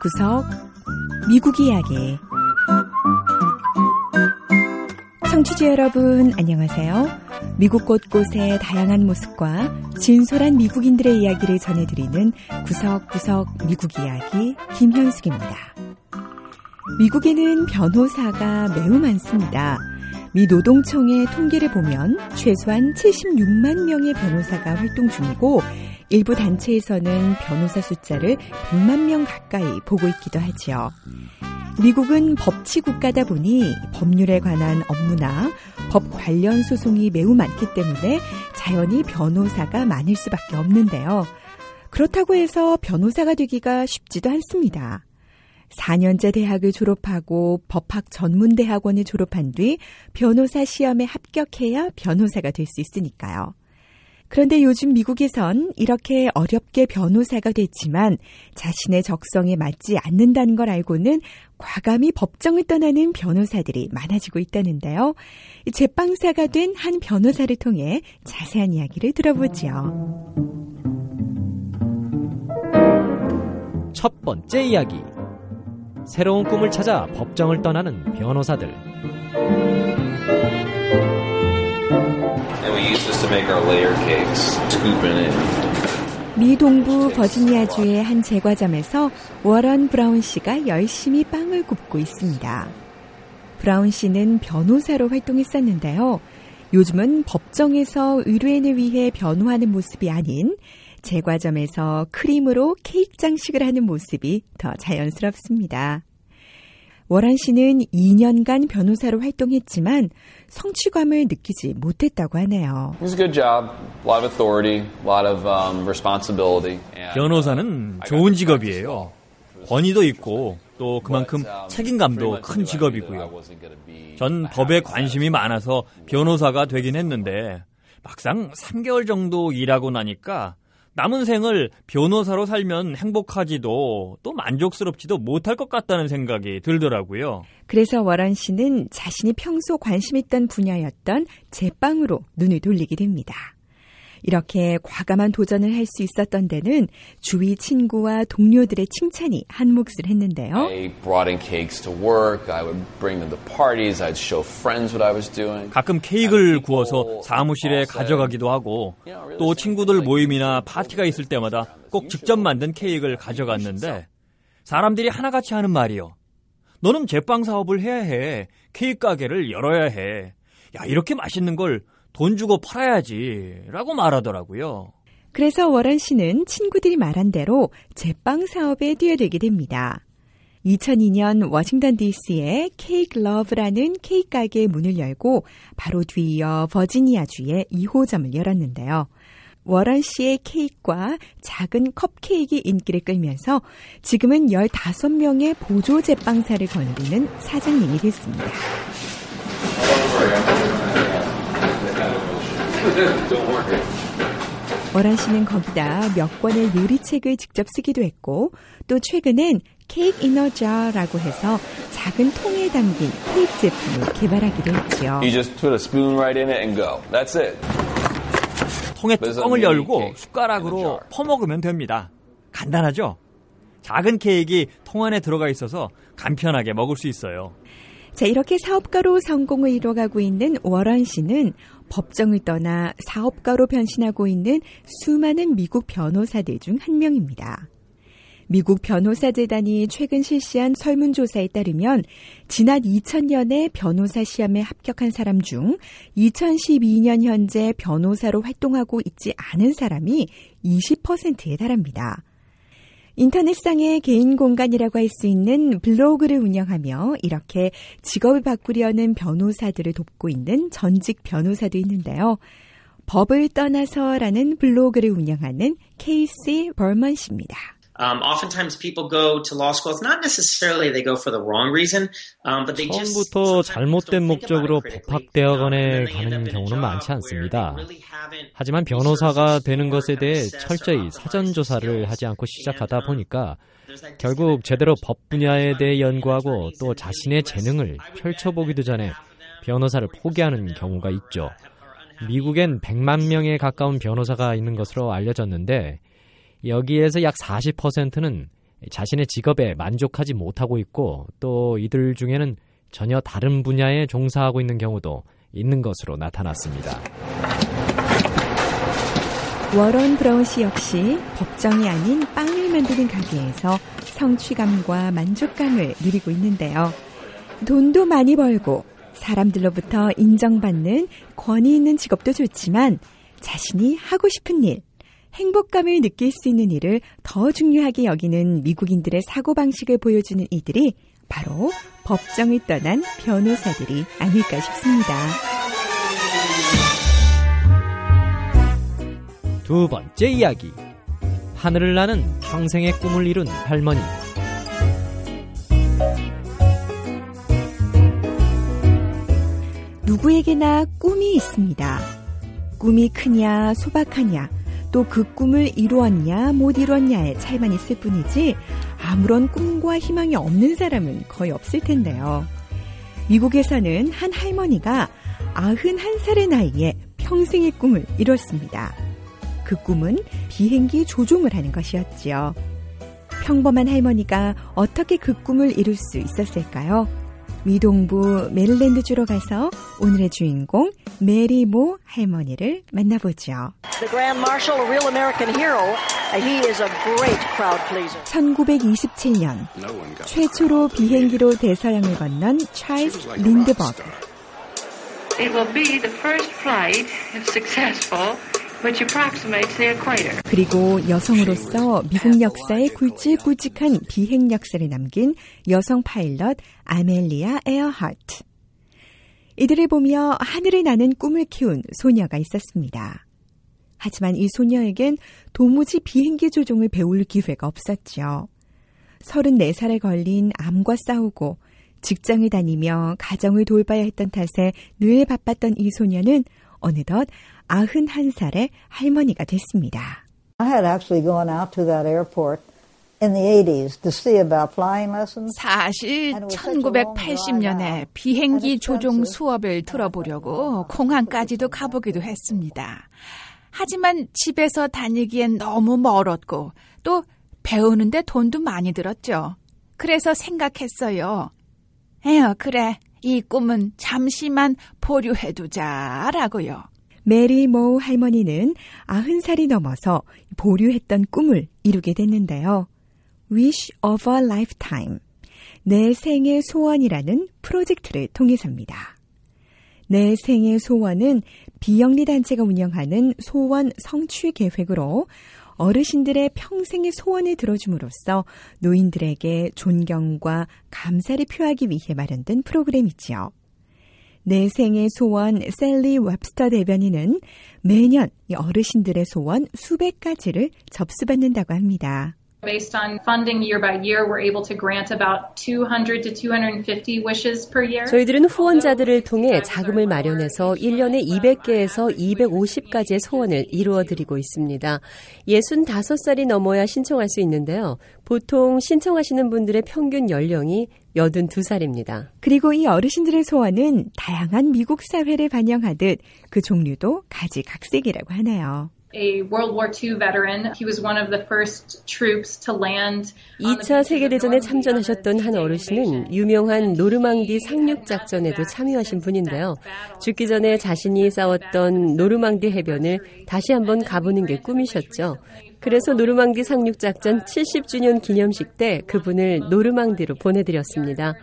구석구석 미국 이야기. 청취자 여러분 안녕하세요. 미국 곳곳의 다양한 모습과 진솔한 미국인들의 이야기를 전해드리는 구석구석 미국 이야기 김현숙입니다. 미국에는 변호사가 매우 많습니다. 미 노동청의 통계를 보면 최소한 76만 명의 변호사가 활동 중이고 일부 단체에서는 변호사 숫자를 100만 명 가까이 보고 있기도 하지요. 미국은 법치국가다 보니 법률에 관한 업무나 법 관련 소송이 매우 많기 때문에 자연히 변호사가 많을 수밖에 없는데요. 그렇다고 해서 변호사가 되기가 쉽지도 않습니다. 4년제 대학을 졸업하고 법학 전문대학원을 졸업한 뒤 변호사 시험에 합격해야 변호사가 될 수 있으니까요. 그런데 요즘 미국에선 이렇게 어렵게 변호사가 됐지만 자신의 적성에 맞지 않는다는 걸 알고는 과감히 법정을 떠나는 변호사들이 많아지고 있다는데요. 제빵사가 된 한 변호사를 통해 자세한 이야기를 들어보죠. 첫 번째 이야기. 새로운 꿈을 찾아 법정을 떠나는 변호사들. 미 동부 버지니아주의 한 제과점에서 워런 브라운 씨가 열심히 빵을 굽고 있습니다. 브라운 씨는 변호사로 활동했었는데요. 요즘은 법정에서 의뢰인을 위해 변호하는 모습이 아닌 제과점에서 크림으로 케이크 장식을 하는 모습이 더 자연스럽습니다. 워런 씨는 2년간 변호사로 활동했지만 성취감을 느끼지 못했다고 하네요. 변호사는 좋은 직업이에요. 권위도 있고 또 그만큼 책임감도 큰 직업이고요. 전 법에 관심이 많아서 변호사가 되긴 했는데 막상 3개월 정도 일하고 나니까 남은 생을 변호사로 살면 행복하지도 또 만족스럽지도 못할 것 같다는 생각이 들더라고요. 그래서 워런 씨는 자신이 평소 관심있던 분야였던 제빵으로 눈을 돌리게 됩니다. 이렇게 과감한 도전을 할 수 있었던 데는 주위 친구와 동료들의 칭찬이 한몫을 했는데요. 가끔 케이크를 구워서 사무실에 가져가기도 하고 또 친구들 모임이나 파티가 있을 때마다 꼭 직접 만든 케이크를 가져갔는데 사람들이 하나같이 하는 말이요. 너는 제빵 사업을 해야 해. 케이크 가게를 열어야 해. 야, 이렇게 맛있는 걸 돈 주고 팔아야지 라고 말하더라고요. 그래서 워런 씨는 친구들이 말한 대로 제빵 사업에 뛰어들게 됩니다. 2002년 워싱턴 DC의 케이크 러브라는 케이크 가게의 문을 열고 바로 뒤이어 버지니아주의 2호점을 열었는데요. 워런 씨의 케이크와 작은 컵케이크 인기를 끌면서 지금은 15명의 보조 제빵사를 건드는 사장님이 됐습니다. 워런 씨는 거기다 몇 권의 요리책을 직접 쓰기도 했고 또 최근엔 케이크 이너 자라고 해서 작은 통에 담긴 케이크 제품을 개발하기도 했지요. 통에 뚜껑을 열고 숟가락으로 퍼먹으면 됩니다. 간단하죠? 작은 케이크가 통 안에 들어가 있어서 간편하게 먹을 수 있어요. 자, 이렇게 사업가로 성공을 이뤄가고 있는 워런 씨는 법정을 떠나 사업가로 변신하고 있는 수많은 미국 변호사들 중 한 명입니다. 미국 변호사재단이 최근 실시한 설문조사에 따르면 지난 2000년에 변호사 시험에 합격한 사람 중 2012년 현재 변호사로 활동하고 있지 않은 사람이 20%에 달합니다. 인터넷상의 개인 공간이라고 할 수 있는 블로그를 운영하며 이렇게 직업을 바꾸려는 변호사들을 돕고 있는 전직 변호사도 있는데요. 법을 떠나서라는 블로그를 운영하는 케이시 벌먼 씨입니다. 처음부터 잘못된 목적으로 법학대학원에 가는 경우는 많지 않습니다. 하지만 변호사가 되는 것에 대해 철저히 사전조사를 하지 않고 시작하다 보니까 결국 제대로 법 분야에 대해 연구하고 또 자신의 재능을 펼쳐보기도 전에 변호사를 포기하는 경우가 있죠. 미국엔 100만 명에 가까운 변호사가 있는 것으로 알려졌는데 여기에서 약 40%는 자신의 직업에 만족하지 못하고 있고 또 이들 중에는 전혀 다른 분야에 종사하고 있는 경우도 있는 것으로 나타났습니다. 워런 브라운 씨 역시 법정이 아닌 빵을 만드는 가게에서 성취감과 만족감을 누리고 있는데요. 돈도 많이 벌고 사람들로부터 인정받는 권위 있는 직업도 좋지만 자신이 하고 싶은 일, 행복감을 느낄 수 있는 일을 더 중요하게 여기는 미국인들의 사고방식을 보여주는 이들이 바로 법정을 떠난 변호사들이 아닐까 싶습니다. 두 번째 이야기. 하늘을 나는 평생의 꿈을 이룬 할머니. 누구에게나 꿈이 있습니다. 꿈이 크냐 소박하냐 또 그 꿈을 이루었냐 못 이루었냐의 차이만 있을 뿐이지 아무런 꿈과 희망이 없는 사람은 거의 없을 텐데요. 미국에서는 한 할머니가 91살의 나이에 평생의 꿈을 이뤘습니다. 그 꿈은 비행기 조종을 하는 것이었지요. 평범한 할머니가 어떻게 그 꿈을 이룰 수 있었을까요? 미동부 메릴랜드주로 가서 오늘의 주인공 메리 모 할머니를 만나보죠. 1927년 최초로 비행기로 대서양을 건넌 찰스 린드버그. 그리고 여성으로서 미국 역사에 굵직굵직한 비행 역사를 남긴 여성 파일럿 아멜리아 에어하트. 이들을 보며 하늘을 나는 꿈을 키운 소녀가 있었습니다. 하지만 이 소녀에겐 도무지 비행기 조종을 배울 기회가 없었죠. 34살에 걸린 암과 싸우고 직장을 다니며 가정을 돌봐야 했던 탓에 늘 바빴던 이 소녀는 어느덧 91살의 할머니가 됐습니다. I had actually gone out to that airport in the 80s to see about flying lessons. 사실 1980년에 비행기 조종 수업을 들어보려고 공항까지도 가보기도 했습니다. 하지만 집에서 다니기엔 너무 멀었고 또 배우는데 돈도 많이 들었죠. 그래서 생각했어요. 에휴, 그래. 이 꿈은 잠시만 보류해두자라고요. 메리 모 할머니는 90살이 넘어서 보류했던 꿈을 이루게 됐는데요. Wish of a Lifetime, 내 생의 소원이라는 프로젝트를 통해서입니다. 내 생의 소원은 비영리 단체가 운영하는 소원 성취 계획으로 어르신들의 평생의 소원을 들어줌으로써 노인들에게 존경과 감사를 표하기 위해 마련된 프로그램이지요. 내 생의 소원 셀리 웹스터 대변인은 매년 어르신들의 소원 수백 가지를 접수받는다고 합니다. Based on funding year by year, we're able to grant about 200 to 250 wishes per year. 저희들은 후원자들을 통해 자금을 마련해서 1년에 200개에서 250가지의 소원을 이루어드리고 있습니다. 65살이 넘어야 신청할 수 있는데요. 보통 신청하시는 분들의 평균 연령이 82살입니다. 그리고 이 어르신들의 소원은 다양한 미국 사회를 반영하듯 그 종류도 가지각색이라고 하나요. A World War II veteran. He was one of the first troops to land. 2차 세계대전에 참전하셨던 한 어르신은 유명한 노르망디 상륙작전에도 참여하신 분인데요. 죽기 전에 자신이 싸웠던 노르망디 해변을 다시 한번 가보는 게 꿈이셨죠. 그래서 노르망디 상륙작전 70주년 기념식 때 그분을 노르망디로 보내드렸습니다.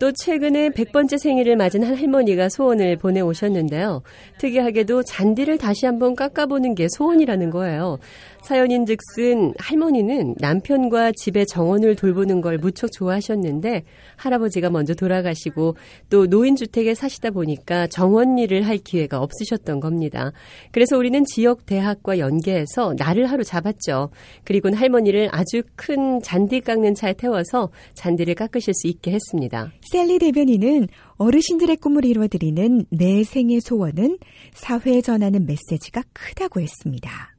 또 최근에 100번째 생일을 맞은 한 할머니가 소원을 보내오셨는데요. 특이하게도 잔디를 다시 한번 깎아보는 게 소원이라는 거예요. 사연인 즉슨 할머니는 남편과 집의 정원을 돌보는 걸 무척 좋아하셨는데 할아버지가 먼저 돌아가시고 또 노인주택에 사시다 보니까 정원 일을 할 기회가 없으셨던 겁니다. 그래서 우리는 지역 대학과 연계해서 날을 하루 잡았죠. 그리고는 할머니를 아주 큰 잔디 깎는 차에 태워서 잔디를 깎으실 수 있게 했습니다. 셀리 대변인은 어르신들의 꿈을 이루어드리는 내 생의 소원은 사회에 전하는 메시지가 크다고 했습니다.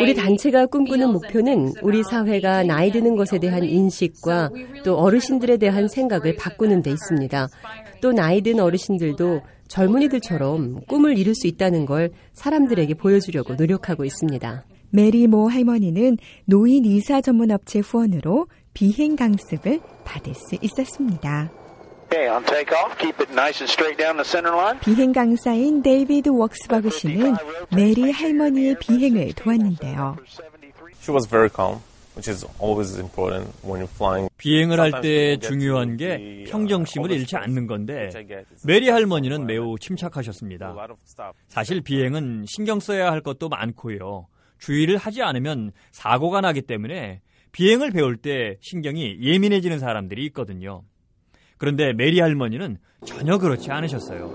우리 단체가 꿈꾸는 목표는 우리 사회가 나이 드는 것에 대한 인식과 또 어르신들에 대한 생각을 바꾸는 데 있습니다. 또 나이 든 어르신들도 젊은이들처럼 꿈을 이룰 수 있다는 걸 사람들에게 보여주려고 노력하고 있습니다. 메리 모 할머니는 노인 이사 전문업체 후원으로 비행 강습을 받을 수 있었습니다. 비행 강사인 데이비드 웍스버그 씨는 메리 할머니의 비행을 도왔는데요. 비행을 할 때 중요한 게 평정심을 잃지 않는 건데 메리 할머니는 매우 침착하셨습니다. 사실 비행은 신경 써야 할 것도 많고요. 주의를 하지 않으면 사고가 나기 때문에 비행을 배울 때 신경이 예민해지는 사람들이 있거든요. 그런데 메리 할머니는 전혀 그렇지 않으셨어요.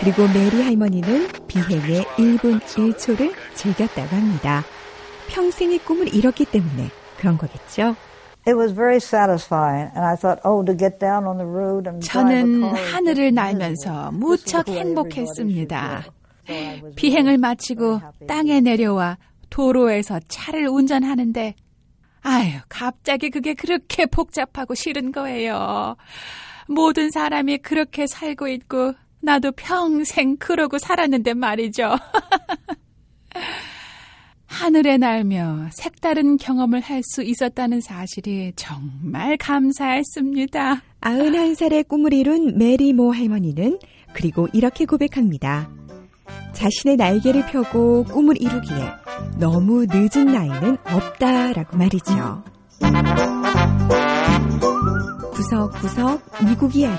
그리고 메리 할머니는 비행의 1분 1초를 즐겼다고 합니다. 평생의 꿈을 이뤘기 때문에 그런 거겠죠. 저는 하늘을 날면서 무척 행복했습니다. 비행을 마치고 땅에 내려와 도로에서 차를 운전하는데 아유, 갑자기 그게 그렇게 복잡하고 싫은 거예요. 모든 사람이 그렇게 살고 있고 나도 평생 그러고 살았는데 말이죠. 하늘에 날며 색다른 경험을 할 수 있었다는 사실이 정말 감사했습니다. 91살의 꿈을 이룬 메리 모 할머니는 그리고 이렇게 고백합니다. 자신의 날개를 펴고 꿈을 이루기에 너무 늦은 나이는 없다라고 말이죠. 구석구석 미국 이야기.